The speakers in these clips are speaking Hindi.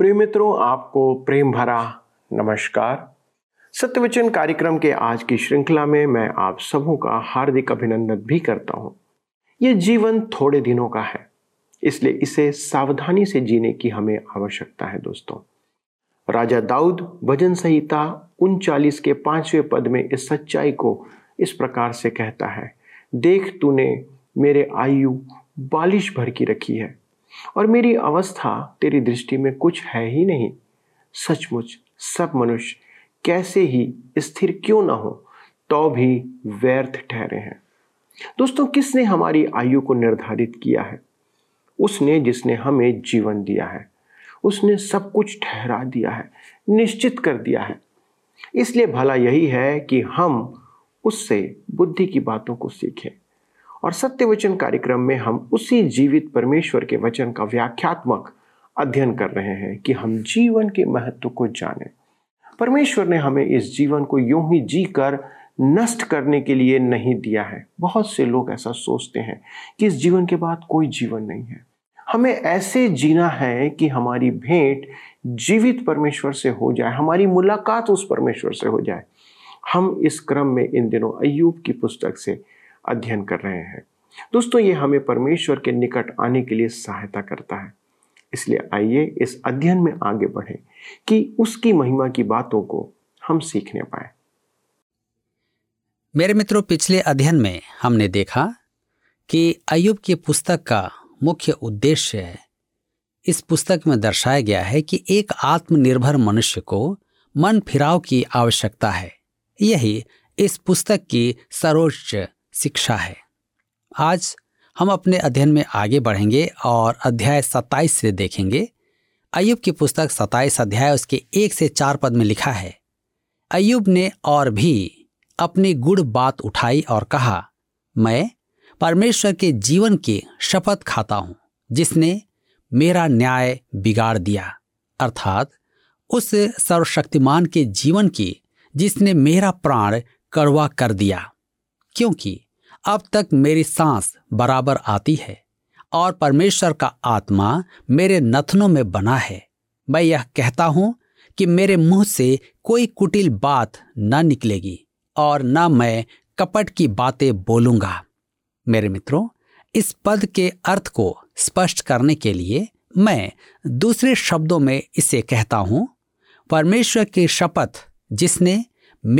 प्रिय मित्रों, आपको प्रेम भरा नमस्कार। सत्यवचन कार्यक्रम के आज की श्रृंखला में मैं आप सबों का हार्दिक अभिनंदन भी करता हूँ। ये जीवन थोड़े दिनों का है, इसलिए इसे सावधानी से जीने की हमें आवश्यकता है। दोस्तों, राजा दाऊद भजन संहिता 39 के 5वें पद में इस सच्चाई को इस प्रकार से कहता है, देख तूने मेरे आयु बालिश भर की रखी है और मेरी अवस्था तेरी दृष्टि में कुछ है ही नहीं। सचमुच सब मनुष्य कैसे ही स्थिर क्यों ना हो, तो भी व्यर्थ ठहरे हैं। दोस्तों, किसने हमारी आयु को निर्धारित किया है? उसने जिसने हमें जीवन दिया है, उसने सब कुछ ठहरा दिया है, निश्चित कर दिया है। इसलिए भला यही है कि हम उससे बुद्धि की बातों को सीखें और सत्यवचन कार्यक्रम में हम उसी जीवित परमेश्वर के वचन का व्याख्यात्मक अध्ययन कर रहे हैं कि हम जीवन के महत्व को जानें। परमेश्वर ने हमें इस जीवन को यूं ही जीकर नष्ट करने के लिए नहीं दिया है। बहुत से लोग ऐसा सोचते हैं कि इस जीवन के बाद कोई जीवन नहीं है। हमें ऐसे जीना है कि हमारी भेंट जीवित परमेश्वर से हो जाए, हमारी मुलाकात उस परमेश्वर से हो जाए। हम इस क्रम में इन दिनों अय्यूब की पुस्तक से अध्ययन कर रहे हैं। दोस्तों, ये हमें परमेश्वर के निकट आने के लिए सहायता करता है। इसलिए आइए इस अध्ययन में आगे बढ़ें कि उसकी महिमा की बातों को हम सीखने पाए। मेरे मित्रों, पिछले अध्ययन में हमने देखा कि अय्यूब की पुस्तक का मुख्य उद्देश्य है। इस पुस्तक में दर्शाया गया है कि एक आत्मनिर्भर मनुष्य को मन फिराव की आवश्यकता है। यही इस पुस्तक की सर्वोच्च शिक्षा है। आज हम अपने अध्ययन में आगे बढ़ेंगे और अध्याय 27 से देखेंगे। अय्यूब की पुस्तक 27 अध्याय उसके 1 से 4 पद में लिखा है, अय्यूब ने और भी अपनी गुड़ बात उठाई और कहा, मैं परमेश्वर के जीवन की शपथ खाता हूँ जिसने मेरा न्याय बिगाड़ दिया, अर्थात उस सर्वशक्तिमान के जीवन की जिसने मेरा प्राण कड़वा कर दिया, क्योंकि अब तक मेरी सांस बराबर आती है और परमेश्वर का आत्मा मेरे नथनों में बना है। मैं यह कहता हूँ कि मेरे मुंह से कोई कुटिल बात न निकलेगी और न मैं कपट की बातें बोलूँगा। मेरे मित्रों, इस पद के अर्थ को स्पष्ट करने के लिए मैं दूसरे शब्दों में इसे कहता हूँ, परमेश्वर की शपथ जिसने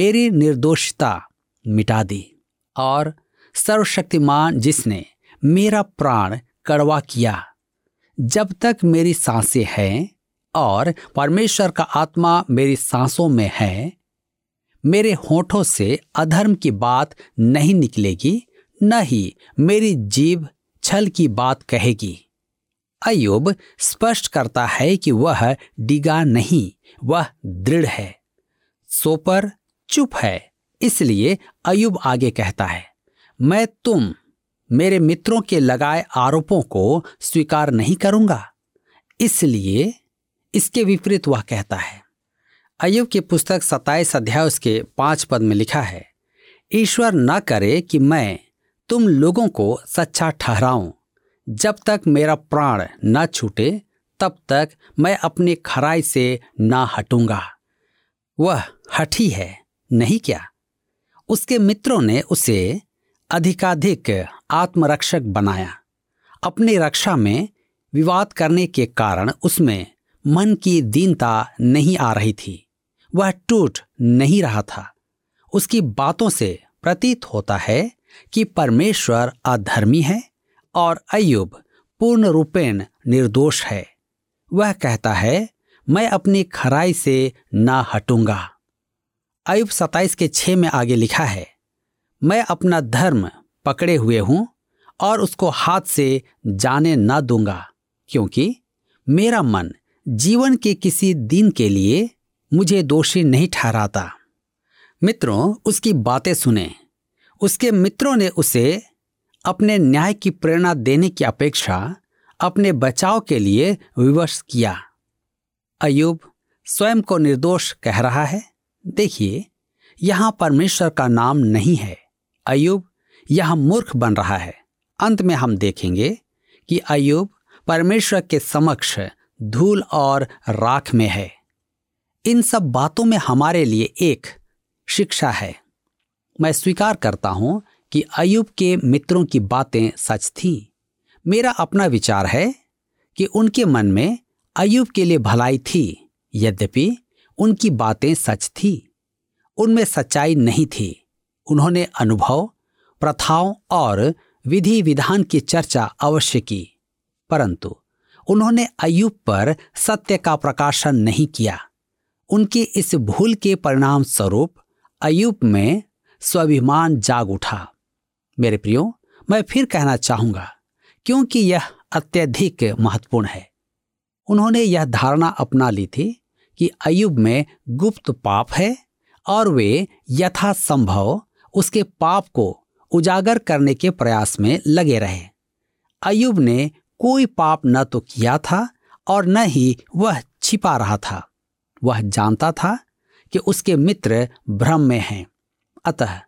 मेरी निर्दोषता मिटा दी और सर्वशक्तिमान जिसने मेरा प्राण कड़वा किया। जब तक मेरी सांसें हैं और परमेश्वर का आत्मा मेरी सांसों में है, मेरे होठों से अधर्म की बात नहीं निकलेगी, न ही मेरी जीभ छल की बात कहेगी। अय्यूब स्पष्ट करता है कि वह डिगा नहीं, वह दृढ़ है, सोपर चुप है। इसलिए अय्यूब आगे कहता है, मैं तुम मेरे मित्रों के लगाए आरोपों को स्वीकार नहीं करूंगा। इसलिए इसके विपरीत वह कहता है। अय्यूब की पुस्तक 27 अध्याय उसके 5 पद में लिखा है, ईश्वर न करे कि मैं तुम लोगों को सच्चा ठहराऊं। जब तक मेरा प्राण न छूटे तब तक मैं अपनी खराई से ना हटूंगा। वह हठी है, नहीं क्या? उसके मित्रों ने उसे अधिकाधिक आत्मरक्षक बनाया। अपनी रक्षा में विवाद करने के कारण उसमें मन की दीनता नहीं आ रही थी, वह टूट नहीं रहा था। उसकी बातों से प्रतीत होता है कि परमेश्वर अधर्मी है और अय्यूब पूर्ण रूपेण निर्दोष है। वह कहता है, मैं अपनी खराई से ना हटूंगा। अय्यूब 27 के 6 में आगे लिखा है, मैं अपना धर्म पकड़े हुए हूँ और उसको हाथ से जाने न दूंगा, क्योंकि मेरा मन जीवन के किसी दिन के लिए मुझे दोषी नहीं ठहराता। मित्रों, उसकी बातें सुने। उसके मित्रों ने उसे अपने न्याय की प्रेरणा देने की अपेक्षा अपने बचाव के लिए विवश किया। अय्यूब स्वयं को निर्दोष कह रहा है। देखिए, यहाँ परमेश्वर का नाम नहीं है। अय्यूब यहाँ मूर्ख बन रहा है। अंत में हम देखेंगे कि अय्यूब परमेश्वर के समक्ष धूल और राख में है। इन सब बातों में हमारे लिए एक शिक्षा है। मैं स्वीकार करता हूं कि अय्यूब के मित्रों की बातें सच थीं। मेरा अपना विचार है कि उनके मन में अय्यूब के लिए भलाई थी, यद्यपि उनकी बातें सच थी, उनमें सच्चाई नहीं थी। उन्होंने अनुभव, प्रथाओं और विधि विधान की चर्चा अवश्य की, परंतु उन्होंने अय्यूब पर सत्य का प्रकाशन नहीं किया। उनके इस भूल के परिणाम स्वरूप अय्यूब में स्वाभिमान जाग उठा। मेरे प्रियो, मैं फिर कहना चाहूंगा क्योंकि यह अत्यधिक महत्वपूर्ण है। उन्होंने यह धारणा अपना ली थी कि अय्यूब में गुप्त पाप है और वे यथासंभव उसके पाप को उजागर करने के प्रयास में लगे रहे। अय्यूब ने कोई पाप न तो किया था और न ही वह छिपा रहा था। वह जानता था कि उसके मित्र भ्रम में हैं, अतः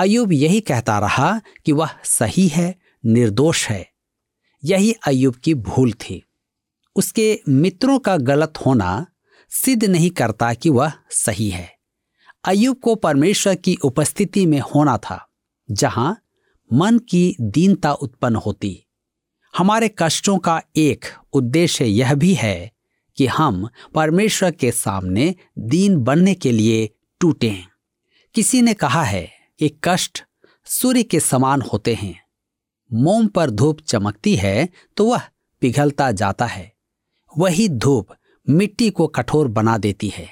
अय्यूब यही कहता रहा कि वह सही है, निर्दोष है। यही अय्यूब की भूल थी। उसके मित्रों का गलत होना सिद्ध नहीं करता कि वह सही है। अय्यूब को परमेश्वर की उपस्थिति में होना था, जहां मन की दीनता उत्पन्न होती। हमारे कष्टों का एक उद्देश्य यह भी है कि हम परमेश्वर के सामने दीन बनने के लिए टूटें। किसी ने कहा है कि कष्ट सूर्य के समान होते हैं। मोम पर धूप चमकती है तो वह पिघलता जाता है, वही धूप मिट्टी को कठोर बना देती है।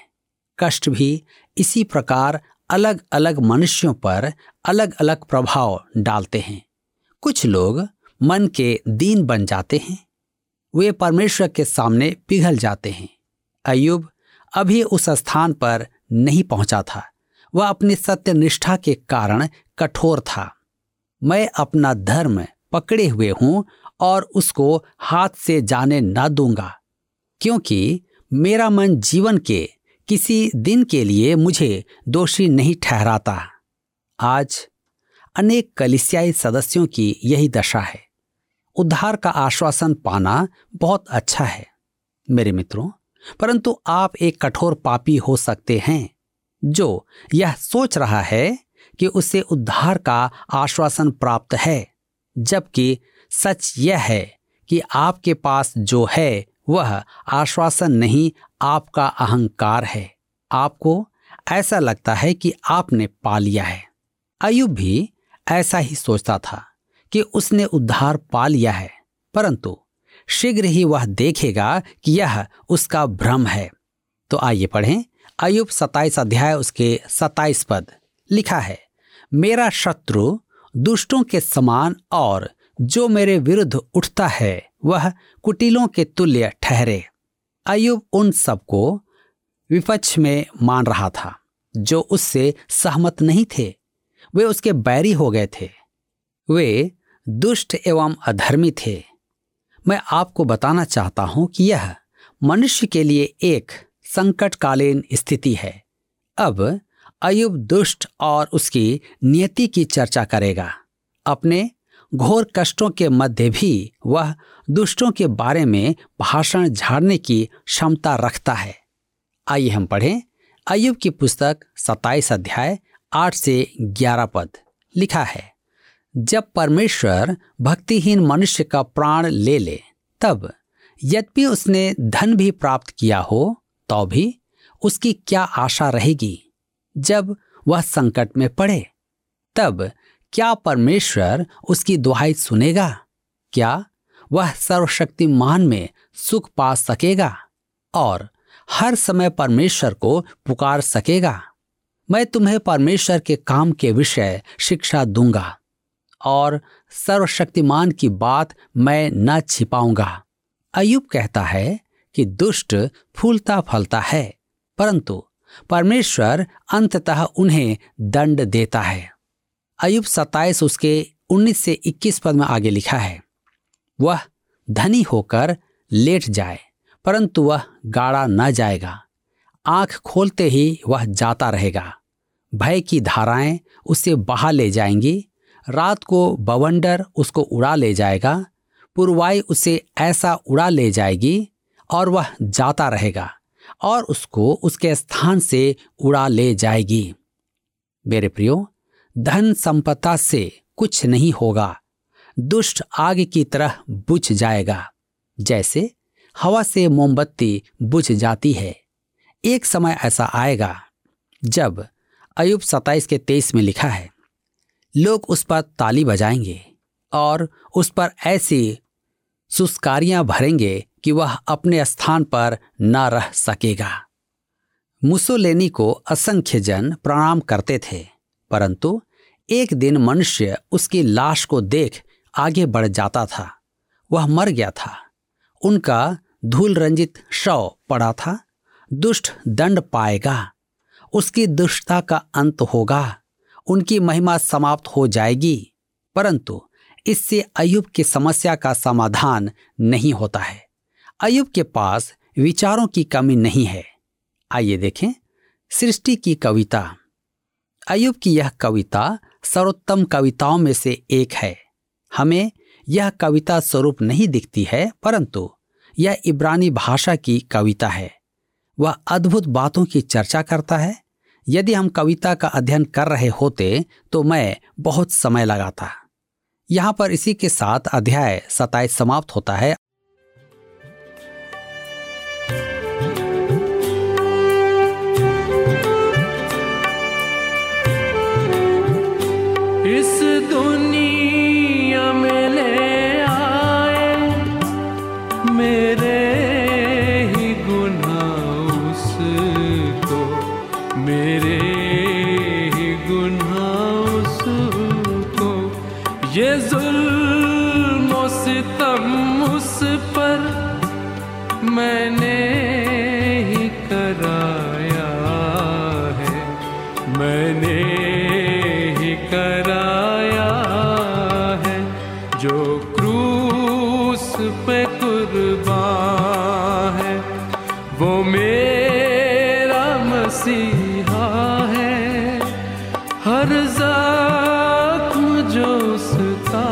कष्ट भी इसी प्रकार अलग अलग मनुष्यों पर अलग अलग प्रभाव डालते हैं। कुछ लोग मन के दीन बन जाते हैं, वे परमेश्वर के सामने पिघल जाते हैं। अय्यूब अभी उस स्थान पर नहीं पहुंचा था। वह अपनी सत्यनिष्ठा के कारण कठोर था। मैं अपना धर्म पकड़े हुए हूं और उसको हाथ से जाने न दूंगा, क्योंकि मेरा मन जीवन के किसी दिन के लिए मुझे दोषी नहीं ठहराता। आज अनेक कलीसियाई सदस्यों की यही दशा है। उद्धार का आश्वासन पाना बहुत अच्छा है मेरे मित्रों, परंतु आप एक कठोर पापी हो सकते हैं जो यह सोच रहा है कि उसे उद्धार का आश्वासन प्राप्त है, जबकि सच यह है कि आपके पास जो है वह आश्वासन नहीं, आपका अहंकार है। आपको ऐसा लगता है कि आपने पा लिया है। अय्यूब भी ऐसा ही सोचता था कि उसने उद्धार पा लिया है, परंतु शीघ्र ही वह देखेगा कि यह उसका भ्रम है। तो आइए पढ़ें अय्यूब 27 अध्याय उसके 27 पद। लिखा है, मेरा शत्रु दुष्टों के समान और जो मेरे विरुद्ध उठता है वह कुटिलों के तुल्य ठहरे। अय्यूब उन सबको विपक्ष में मान रहा था जो उससे सहमत नहीं थे। वे उसके बैरी हो गए थे, वे दुष्ट एवं अधर्मी थे। मैं आपको बताना चाहता हूं कि यह मनुष्य के लिए एक संकटकालीन स्थिति है। अब अय्यूब दुष्ट और उसकी नियति की चर्चा करेगा। अपने घोर कष्टों के मध्य भी वह दुष्टों के बारे में भाषण झाड़ने की क्षमता रखता है। आइए हम पढ़ें अय्यूब की पुस्तक 27 अध्याय 8 से 11 पद। लिखा है, जब परमेश्वर भक्तिहीन मनुष्य का प्राण ले ले, तब यद्यपि उसने धन भी प्राप्त किया हो तो भी उसकी क्या आशा रहेगी। जब वह संकट में पड़े तब क्या परमेश्वर उसकी दुहाई सुनेगा? क्या वह सर्वशक्तिमान में सुख पा सकेगा और हर समय परमेश्वर को पुकार सकेगा? मैं तुम्हें परमेश्वर के काम के विषय शिक्षा दूंगा और सर्वशक्तिमान की बात मैं न छिपाऊंगा। अय्यूब कहता है कि दुष्ट फूलता फलता है, परंतु परमेश्वर अंततः उन्हें दंड देता है। अय्यूब 27 उसके 19 से 21 पद में आगे लिखा है, वह धनी होकर लेट जाए परंतु वह गाड़ा न जाएगा, आंख खोलते ही वह जाता रहेगा। भय की धाराएं उसे बहा ले जाएंगी, रात को बवंडर उसको उड़ा ले जाएगा, पुरवाई उसे ऐसा उड़ा ले जाएगी और वह जाता रहेगा और उसको उसके स्थान से उड़ा ले जाएगी। मेरे प्रियो, धन संपदा से कुछ नहीं होगा। दुष्ट आग की तरह बुझ जाएगा। जैसे हवा से मोमबत्ती बुझ जाती है, एक समय ऐसा आएगा जब अय्यूब 27:23 में लिखा है, लोग उस पर ताली बजाएंगे और उस पर ऐसी सुस्कारियां भरेंगे कि वह अपने स्थान पर न रह सकेगा। मुसोलेनी को असंख्य जन प्रणाम करते थे, परंतु एक दिन मनुष्य उसकी लाश को देख आगे बढ़ जाता था। वह मर गया था। उनका धूल रंजित शव पड़ा था। दुष्ट दंड पाएगा। उसकी दुष्टता का अंत होगा। उनकी महिमा समाप्त हो जाएगी। परंतु इससे अय्यूब की समस्या का समाधान नहीं होता है। अय्यूब के पास विचारों की कमी नहीं है। आइए देखें सृष्टि की कविता। अय्यूब की यह कविता सर्वोत्तम कविताओं में से एक है। हमें यह कविता स्वरूप नहीं दिखती है, परंतु यह इब्रानी भाषा की कविता है। वह अद्भुत बातों की चर्चा करता है। यदि हम कविता का अध्ययन कर रहे होते तो मैं बहुत समय लगाता। यहाँ पर इसी के साथ अध्याय 27 समाप्त होता है। इस दुनिया में ले आए मेरे ही गुनाह उसको, मेरे ही गुनाह उसको, ये जुल्म और सितम उस पर मैंने ही कराया है, मैंने ही कराया जो क्रूस पे कुर्बान है, वो मेरा मसीहा है। हर जख्म जो उसका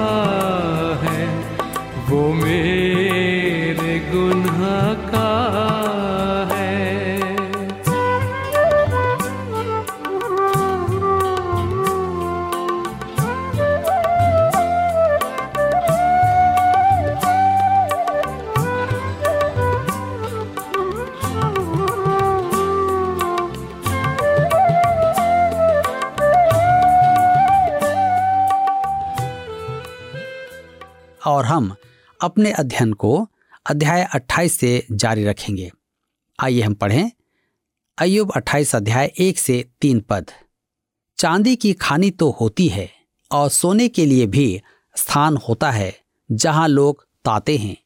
है, वो मेरे गुनाह का और हम अपने अध्ययन को अध्याय 28 से जारी रखेंगे। आइए हम पढ़ें अय्यूब 28 अध्याय 1 से 3 पद। चांदी की खानी तो होती है और सोने के लिए भी स्थान होता है जहां लोग ताते हैं।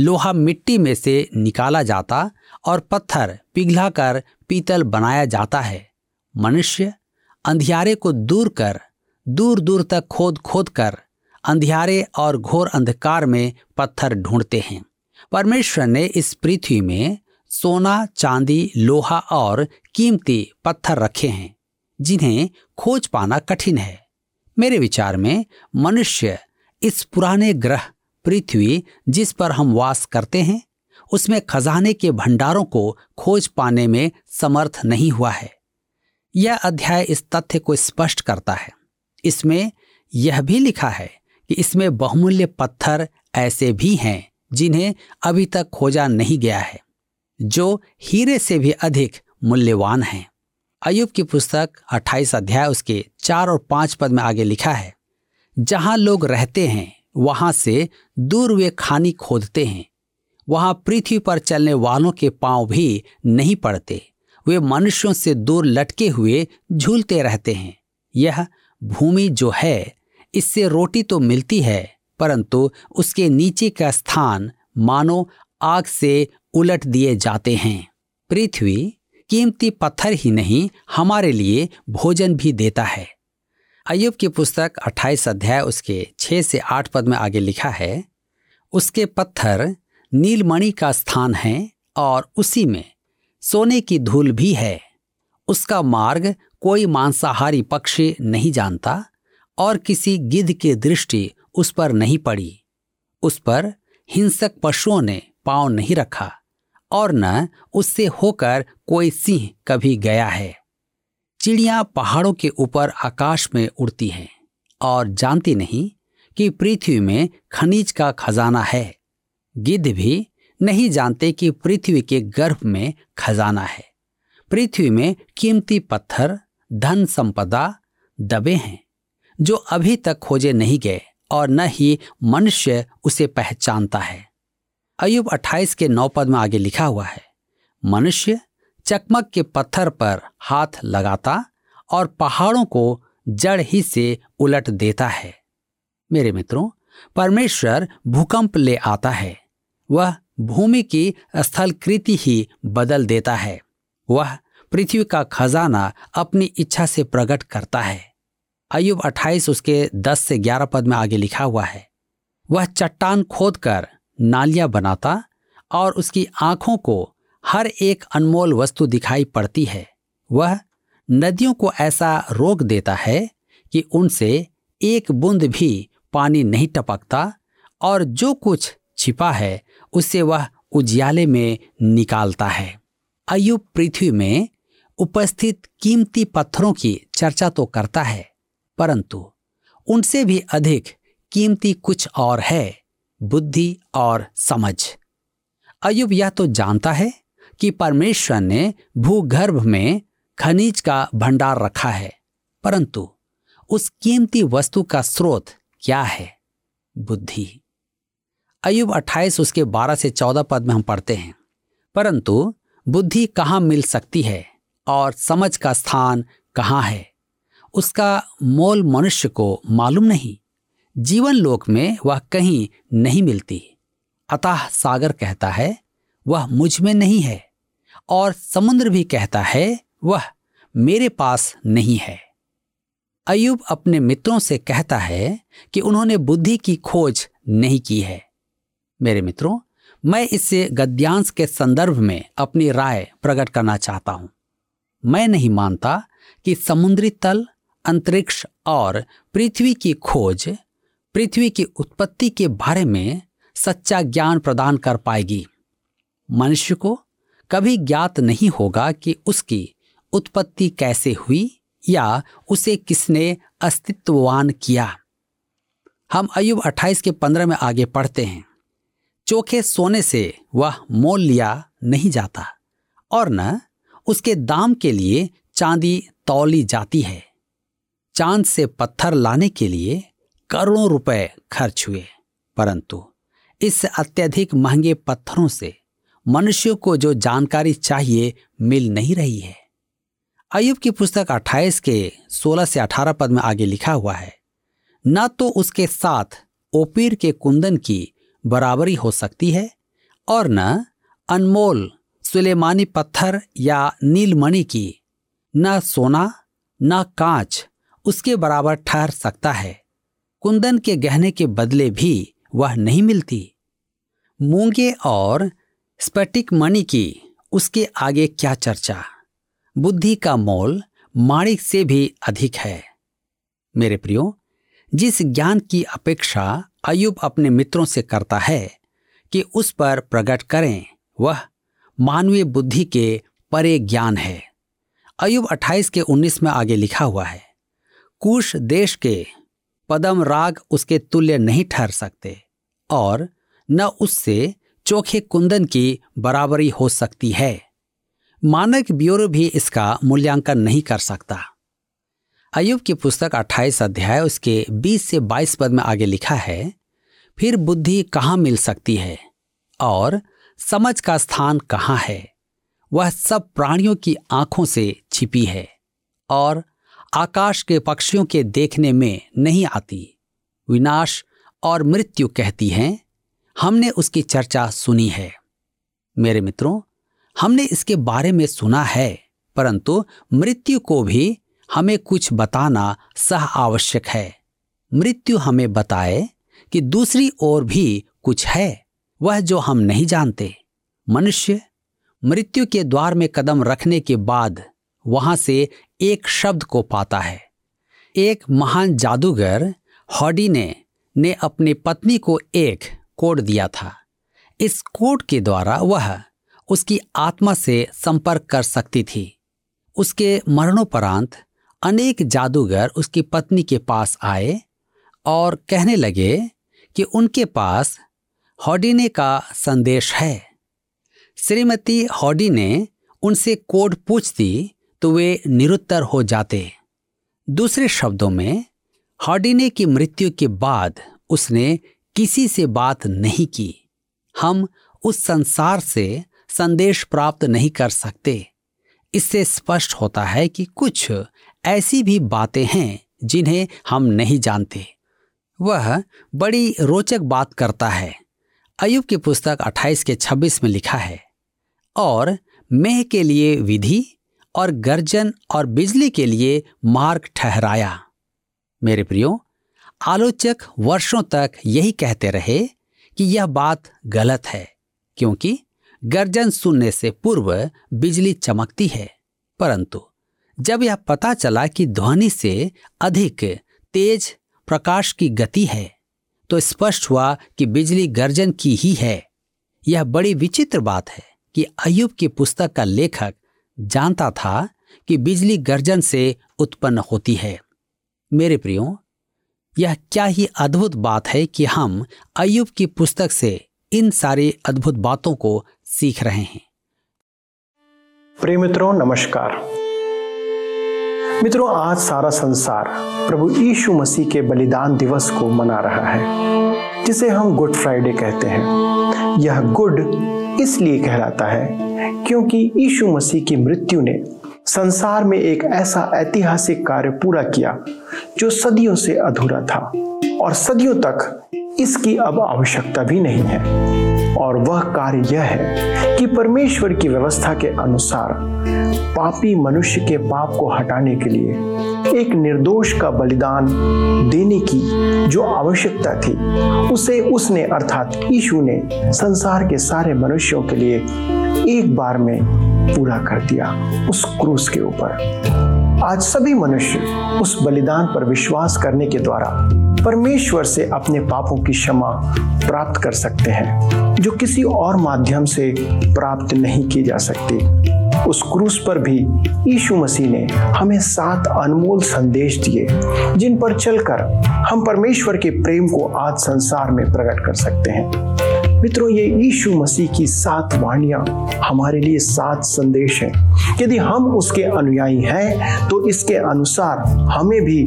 लोहा मिट्टी में से निकाला जाता और पत्थर पिघला कर पीतल बनाया जाता है। मनुष्य अंधियारे को दूर दूर तक खोद खोद कर अंधियारे और घोर अंधकार में पत्थर ढूंढते हैं। परमेश्वर ने इस पृथ्वी में सोना, चांदी, लोहा और कीमती पत्थर रखे हैं जिन्हें खोज पाना कठिन है। मेरे विचार में मनुष्य इस पुराने ग्रह पृथ्वी जिस पर हम वास करते हैं उसमें खजाने के भंडारों को खोज पाने में समर्थ नहीं हुआ है। यह अध्याय इस तथ्य को स्पष्ट करता है। इसमें यह भी लिखा है कि इसमें बहुमूल्य पत्थर ऐसे भी हैं जिन्हें अभी तक खोजा नहीं गया है, जो हीरे से भी अधिक मूल्यवान हैं। अय्यूब की पुस्तक 28 अध्याय उसके 4 और 5 पद में आगे लिखा है, जहां लोग रहते हैं वहां से दूर वे खानी खोदते हैं। वहां पृथ्वी पर चलने वालों के पांव भी नहीं पड़ते। वे मनुष्यों से दूर लटके हुए झूलते रहते हैं। यह भूमि जो है इससे रोटी तो मिलती है, परंतु उसके नीचे का स्थान मानो आग से उलट दिए जाते हैं। पृथ्वी कीमती पत्थर ही नहीं हमारे लिए भोजन भी देता है। अय्यूब की पुस्तक 28 अध्याय उसके 6 से 8 पद में आगे लिखा है, उसके पत्थर नीलमणि का स्थान है और उसी में सोने की धूल भी है। उसका मार्ग कोई मांसाहारी पक्षी नहीं जानता और किसी गिद्ध की दृष्टि उस पर नहीं पड़ी। उस पर हिंसक पशुओं ने पांव नहीं रखा और न उससे होकर कोई सिंह कभी गया है। चिड़ियां पहाड़ों के ऊपर आकाश में उड़ती हैं और जानती नहीं कि पृथ्वी में खनिज का खजाना है। गिद्ध भी नहीं जानते कि पृथ्वी के गर्भ में खजाना है। पृथ्वी में कीमती पत्थर, धन संपदा दबे हैं जो अभी तक खोजे नहीं गए और न ही मनुष्य उसे पहचानता है। अय्यूब 28 के 9 पद में आगे लिखा हुआ है, मनुष्य चकमक के पत्थर पर हाथ लगाता और पहाड़ों को जड़ ही से उलट देता है। मेरे मित्रों, परमेश्वर भूकंप ले आता है। वह भूमि की स्थलकृति ही बदल देता है। वह पृथ्वी का खजाना अपनी इच्छा से प्रकट करता है। अय्यूब 28 उसके 10 से 11 पद में आगे लिखा हुआ है, वह चट्टान खोदकर नालियां बनाता और उसकी आंखों को हर एक अनमोल वस्तु दिखाई पड़ती है। वह नदियों को ऐसा रोक देता है कि उनसे एक बूंद भी पानी नहीं टपकता और जो कुछ छिपा है उसे वह उजियाले में निकालता है। अय्यूब पृथ्वी में उपस्थित कीमती पत्थरों की चर्चा तो करता है, परंतु उनसे भी अधिक कीमती कुछ और है, बुद्धि और समझ। अय्यूब यह तो जानता है कि परमेश्वर ने भूगर्भ में खनिज का भंडार रखा है, परंतु उस कीमती वस्तु का स्रोत क्या है? बुद्धि। अय्यूब 28 उसके 12 से 14 पद में हम पढ़ते हैं, परंतु बुद्धि कहाँ मिल सकती है और समझ का स्थान कहाँ है? उसका मोल मनुष्य को मालूम नहीं, जीवन लोक में वह कहीं नहीं मिलती। अतः सागर कहता है वह मुझ में नहीं है, और समुद्र भी कहता है वह मेरे पास नहीं है। अय्यूब अपने मित्रों से कहता है कि उन्होंने बुद्धि की खोज नहीं की है। मेरे मित्रों, मैं इससे गद्यांश के संदर्भ में अपनी राय प्रकट करना चाहता हूं। मैं नहीं मानता कि समुद्री तल, अंतरिक्ष और पृथ्वी की खोज पृथ्वी की उत्पत्ति के बारे में सच्चा ज्ञान प्रदान कर पाएगी। मनुष्य को कभी ज्ञात नहीं होगा कि उसकी उत्पत्ति कैसे हुई या उसे किसने अस्तित्ववान किया। हम अय्यूब 28 के 15 में आगे पढ़ते हैं, चोखे सोने से वह मोल लिया नहीं जाता और न उसके दाम के लिए चांदी तौली जाती है। चांद से पत्थर लाने के लिए करोड़ों रुपए खर्च हुए, परंतु इस अत्यधिक महंगे पत्थरों से मनुष्यों को जो जानकारी चाहिए मिल नहीं रही है। अय्यूब की पुस्तक 28 के 16 से 18 पद में आगे लिखा हुआ है, न तो उसके साथ ओपीर के कुंदन की बराबरी हो सकती है और न अनमोल सुलेमानी पत्थर या नीलमणि की, न सोना न कांच उसके बराबर ठहर सकता है। कुंदन के गहने के बदले भी वह नहीं मिलती। मूंगे और स्फटिक मणि की उसके आगे क्या चर्चा। बुद्धि का मोल माणिक से भी अधिक है। मेरे प्रियो, जिस ज्ञान की अपेक्षा अय्यूब अपने मित्रों से करता है कि उस पर प्रकट करें, वह मानवीय बुद्धि के परे ज्ञान है। अय्यूब 28 के 19 में आगे लिखा हुआ है, कुश देश के पदम राग उसके तुल्य नहीं ठहर सकते और न उससे चोखे कुंदन की बराबरी हो सकती है। मानक ब्यूरो भी इसका मूल्यांकन नहीं कर सकता। अय्यूब की पुस्तक 28 अध्याय उसके 20 से 22 पद में आगे लिखा है, फिर बुद्धि कहाँ मिल सकती है और समझ का स्थान कहाँ है? वह सब प्राणियों की आंखों से छिपी है और आकाश के पक्षियों के देखने में नहीं आती। विनाश और मृत्यु कहती हैं, हमने उसकी चर्चा सुनी है। मेरे मित्रों, हमने इसके बारे में सुना है, परंतु मृत्यु को भी हमें कुछ बताना सह आवश्यक है। मृत्यु हमें बताए कि दूसरी ओर भी कुछ है, वह जो हम नहीं जानते। मनुष्य मृत्यु के द्वार में कदम रखने के बाद वहां से एक शब्द को पाता है। एक महान जादूगर हॉडिने ने अपनी पत्नी को एक कोड दिया था। इस कोड के द्वारा वह उसकी आत्मा से संपर्क कर सकती थी। उसके मरणोपरांत अनेक जादूगर उसकी पत्नी के पास आए और कहने लगे कि उनके पास हॉडिने का संदेश है। श्रीमती हॉडिने उनसे कोड पूछती तो वे निरुत्तर हो जाते। दूसरे शब्दों में, हॉडिने की मृत्यु के बाद उसने किसी से बात नहीं की। हम उस संसार से संदेश प्राप्त नहीं कर सकते। इससे स्पष्ट होता है कि कुछ ऐसी भी बातें हैं जिन्हें हम नहीं जानते। वह बड़ी रोचक बात करता है। अय्यूब की पुस्तक 28 के 26 में लिखा है, और मेह के लिए विधि और गर्जन और बिजली के लिए मार्ग ठहराया। मेरे प्रियो, आलोचक वर्षों तक यही कहते रहे कि यह बात गलत है, क्योंकि गर्जन सुनने से पूर्व बिजली चमकती है। परंतु जब यह पता चला कि ध्वनि से अधिक तेज प्रकाश की गति है, तो स्पष्ट हुआ कि बिजली गर्जन की ही है। यह बड़ी विचित्र बात है कि अय्यूब की पुस्तक का लेखक जानता था कि बिजली गर्जन से उत्पन्न होती है। मेरे प्रियो, यह क्या ही अद्भुत बात है कि हम अय्यूब की पुस्तक से इन सारी अद्भुत बातों को सीख रहे हैं। प्रिय मित्रों, नमस्कार। मित्रों, आज सारा संसार प्रभु यीशु मसीह के बलिदान दिवस को मना रहा है, जिसे हम गुड फ्राइडे कहते हैं। यह गुड इसलिए कहलाता है क्योंकि यीशु मसीह की मृत्यु ने संसार में एक ऐसा ऐतिहासिक कार्य पूरा किया जो सदियों से अधूरा था, और सदियों तक इसकी अब आवश्यकता भी नहीं है। और वह कार्य यह है कि परमेश्वर की व्यवस्था के अनुसार पापी मनुष्य के पाप को हटाने के लिए एक निर्दोष का बलिदान देने की जो आवश्यकता थी, उसे उसने अर्थात यीशु ने संसार के सारे मनुष्यों के लिए एक बार में पूरा कर दिया उस क्रूस के ऊपर। आज सभी मनुष्य उस बलिदान पर विश्वास करने के द्वारा परमेश्वर से अपने पापों की क्षमा प्राप्त कर सकते हैं, जो किसी और माध्यम से प्राप्त नहीं की जा सकती। उस क्रूस पर भी यीशु मसीह ने हमें 7 अनमोल संदेश दिए, जिन पर चलकर हम परमेश्वर के प्रेम को आज संसार में प्रकट कर सकते हैं। मित्रों, ये यीशु मसीह की 7 वाणियाँ हमारे लिए 7 संदेश हैं। यदि हम उसके अनुयायी हैं तो इसके अनुसार हमें भी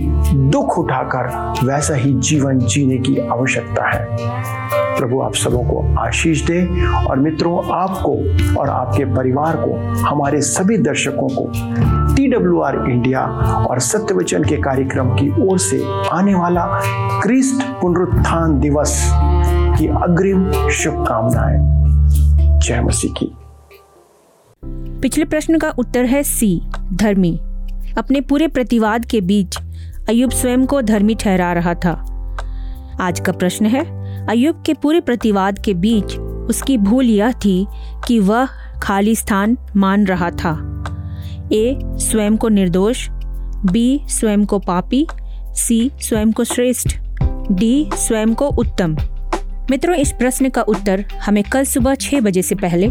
दुख उठाकर वैसा ही जीवन जीने की आवश्यकता है। प्रभु आप सबों को आशीष दे, और मित्रों, आपको और आपके परिवार को, हमारे सभी दर्शकों को TWR इंडिया और सत्यवचन के कार्यक्रम की ओर से आने वाला क्रिस्ट पुनरुत्थान दिवस की अग्रिम शुभकामनाएं। जय मसीह की। पिछले प्रश्न का उत्तर है सी, धर्मी। अपने पूरे प्रतिवाद के बीच अय्यूब स्वयं को धर्मी ठहरा रहा था। आज का प्रश्न है, अय्यूब के पूरे प्रतिवाद के बीच उसकी भूल यह थी कि वह खाली स्थान मान रहा था। ए, स्वयं को निर्दोष। बी, स्वयं को पापी। सी, स्वयं को श्रेष्ठ। डी, स्वयं को उत्तम। मित्रों, इस प्रश्न का उत्तर हमें कल सुबह 6 बजे से पहले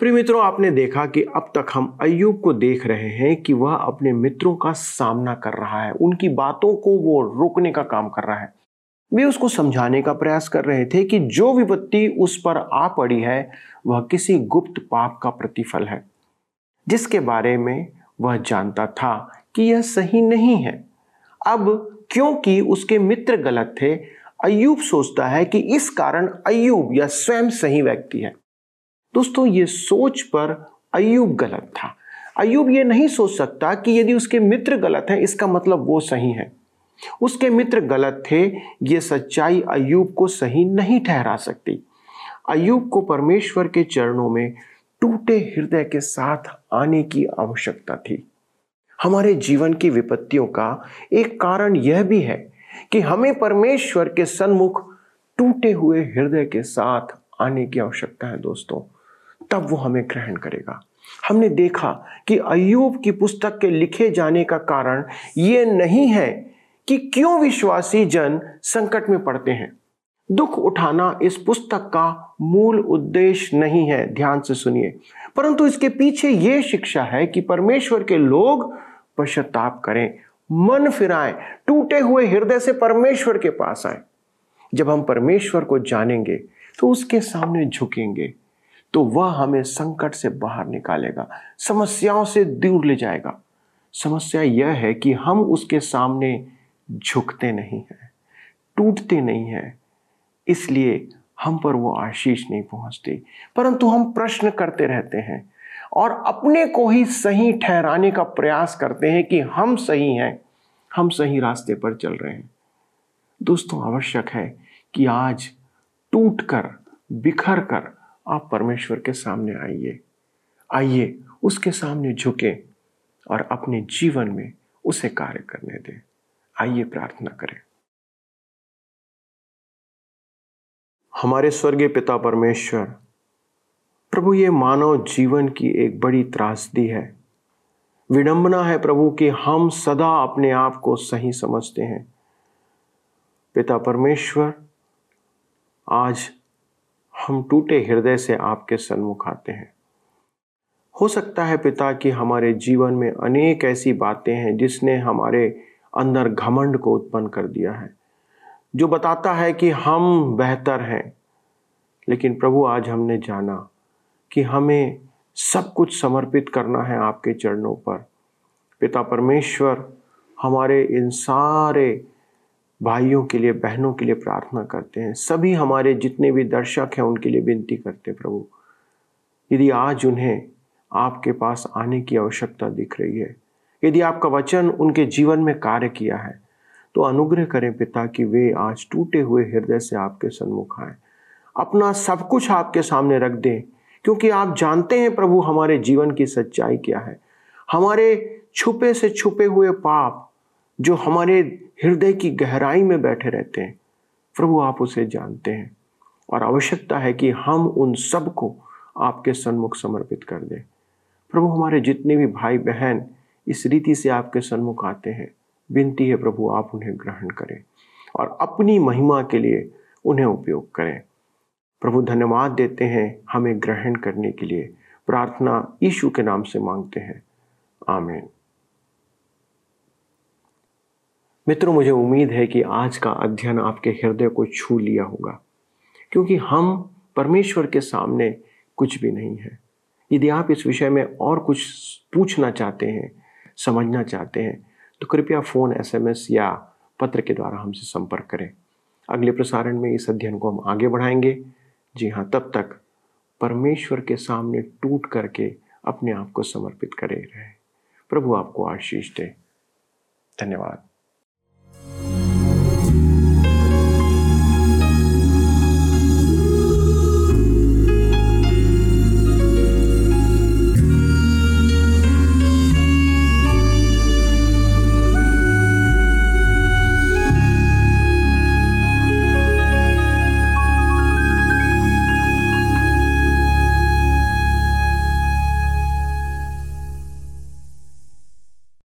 प्रिय मित्रों, आपने देखा कि अब तक हम अय्यूब को देख रहे हैं कि वह अपने मित्रों का सामना कर रहा है। उनकी बातों को वो रोकने का काम कर रहा है। वे उसको समझाने का प्रयास कर रहे थे कि जो विपत्ति उस पर आ पड़ी है वह किसी गुप्त पाप का प्रतिफल है, जिसके बारे में वह जानता था कि यह सही नहीं है। अब क्योंकि उसके मित्र गलत थे, अय्यूब सोचता है कि इस कारण अय्यूब या स्वयं सही व्यक्ति है। दोस्तों, ये सोच पर अय्यूब गलत था। अय्यूब ये नहीं सोच सकता कि यदि उसके मित्र गलत हैं इसका मतलब वो सही हैं। उसके मित्र गलत थे, ये सच्चाई अय्यूब को सही नहीं ठहरा सकती। अय्यूब को परमेश्वर के चरणों में टूटे हृदय के साथ आने की आवश्यकता थी। हमारे जीवन की विपत्तियों का एक कारण यह भी है कि हमें परमेश्वर के सन्मुख टूटे हुए हृदय के साथ आने की आवश्यकता है दोस्तों, तब वो हमें ग्रहण करेगा। हमने देखा कि अय्यूब की पुस्तक के लिखे जाने का कारण ये नहीं है कि क्यों विश्वासी जन संकट में पड़ते हैं। दुख उठाना इस पुस्तक का मूल उद्देश्य नहीं है, ध्यान से सुनिए, परंतु इसके पीछे ये शिक्षा है कि परमेश्वर के लोग पश्चाताप करें, मन फिराएं, टूटे हुए हृदय से परमेश्वर के पास आएं। जब हम परमेश्वर को जानेंगे तो उसके सामने झुकेंगे तो वह हमें संकट से बाहर निकालेगा, समस्याओं से दूर ले जाएगा। समस्या यह है कि हम उसके सामने झुकते नहीं हैं, टूटते नहीं हैं, इसलिए हम पर वो आशीष नहीं पहुंचती, परंतु हम प्रश्न करते रहते हैं और अपने को ही सही ठहराने का प्रयास करते हैं कि हम सही हैं, हम सही रास्ते पर चल रहे हैं। दोस्तों, आवश्यक है कि आज टूट कर, बिखर कर आप परमेश्वर के सामने आइए, उसके सामने झुकें और अपने जीवन में उसे कार्य करने दें। आइए प्रार्थना करें। हमारे स्वर्गीय पिता परमेश्वर, प्रभु ये मानव जीवन की एक बड़ी त्रासदी है, विडंबना है प्रभु कि हम सदा अपने आप को सही समझते हैं। पिता परमेश्वर, आज हम टूटे हृदय से आपके सन्मुख आते हैं। हो सकता है पिता कि हमारे जीवन में अनेक ऐसी बातें हैं जिसने हमारे अंदर घमंड को उत्पन्न कर दिया है, जो बताता है कि हम बेहतर हैं। लेकिन प्रभु आज हमने जाना कि हमें सब कुछ समर्पित करना है आपके चरणों पर। पिता परमेश्वर, हमारे इन सारे भाइयों के लिए, बहनों के लिए प्रार्थना करते हैं। सभी हमारे जितने भी दर्शक हैं उनके लिए विनती करते हैं प्रभु, यदि आज उन्हें आपके पास आने की आवश्यकता दिख रही है, यदि आपका वचन उनके जीवन में कार्य किया है तो अनुग्रह करें पिता कि वे आज टूटे हुए हृदय से आपके सन्मुख आएं, अपना सब कुछ आपके सामने रख दें, क्योंकि आप जानते हैं प्रभु हमारे जीवन की सच्चाई क्या है। हमारे छुपे से छुपे हुए पाप जो हमारे हृदय की गहराई में बैठे रहते हैं प्रभु, आप उसे जानते हैं और आवश्यकता है कि हम उन सब को आपके सन्मुख समर्पित कर दें। प्रभु हमारे जितने भी भाई बहन इस रीति से आपके सन्मुख आते हैं, विनती है प्रभु आप उन्हें ग्रहण करें और अपनी महिमा के लिए उन्हें उपयोग करें। प्रभु धन्यवाद देते हैं हमें ग्रहण करने के लिए। प्रार्थना यीशु के नाम से मांगते हैं, आमीन। मित्रों, मुझे उम्मीद है कि आज का अध्ययन आपके हृदय को छू लिया होगा, क्योंकि हम परमेश्वर के सामने कुछ भी नहीं है। यदि आप इस विषय में और कुछ पूछना चाहते हैं, समझना चाहते हैं तो कृपया फ़ोन, SMS या पत्र के द्वारा हमसे संपर्क करें। अगले प्रसारण में इस अध्ययन को हम आगे बढ़ाएंगे। जी हाँ, तब तक परमेश्वर के सामने टूट करके अपने आप को समर्पित करे रहें। प्रभु आपको आशीष दे। धन्यवाद।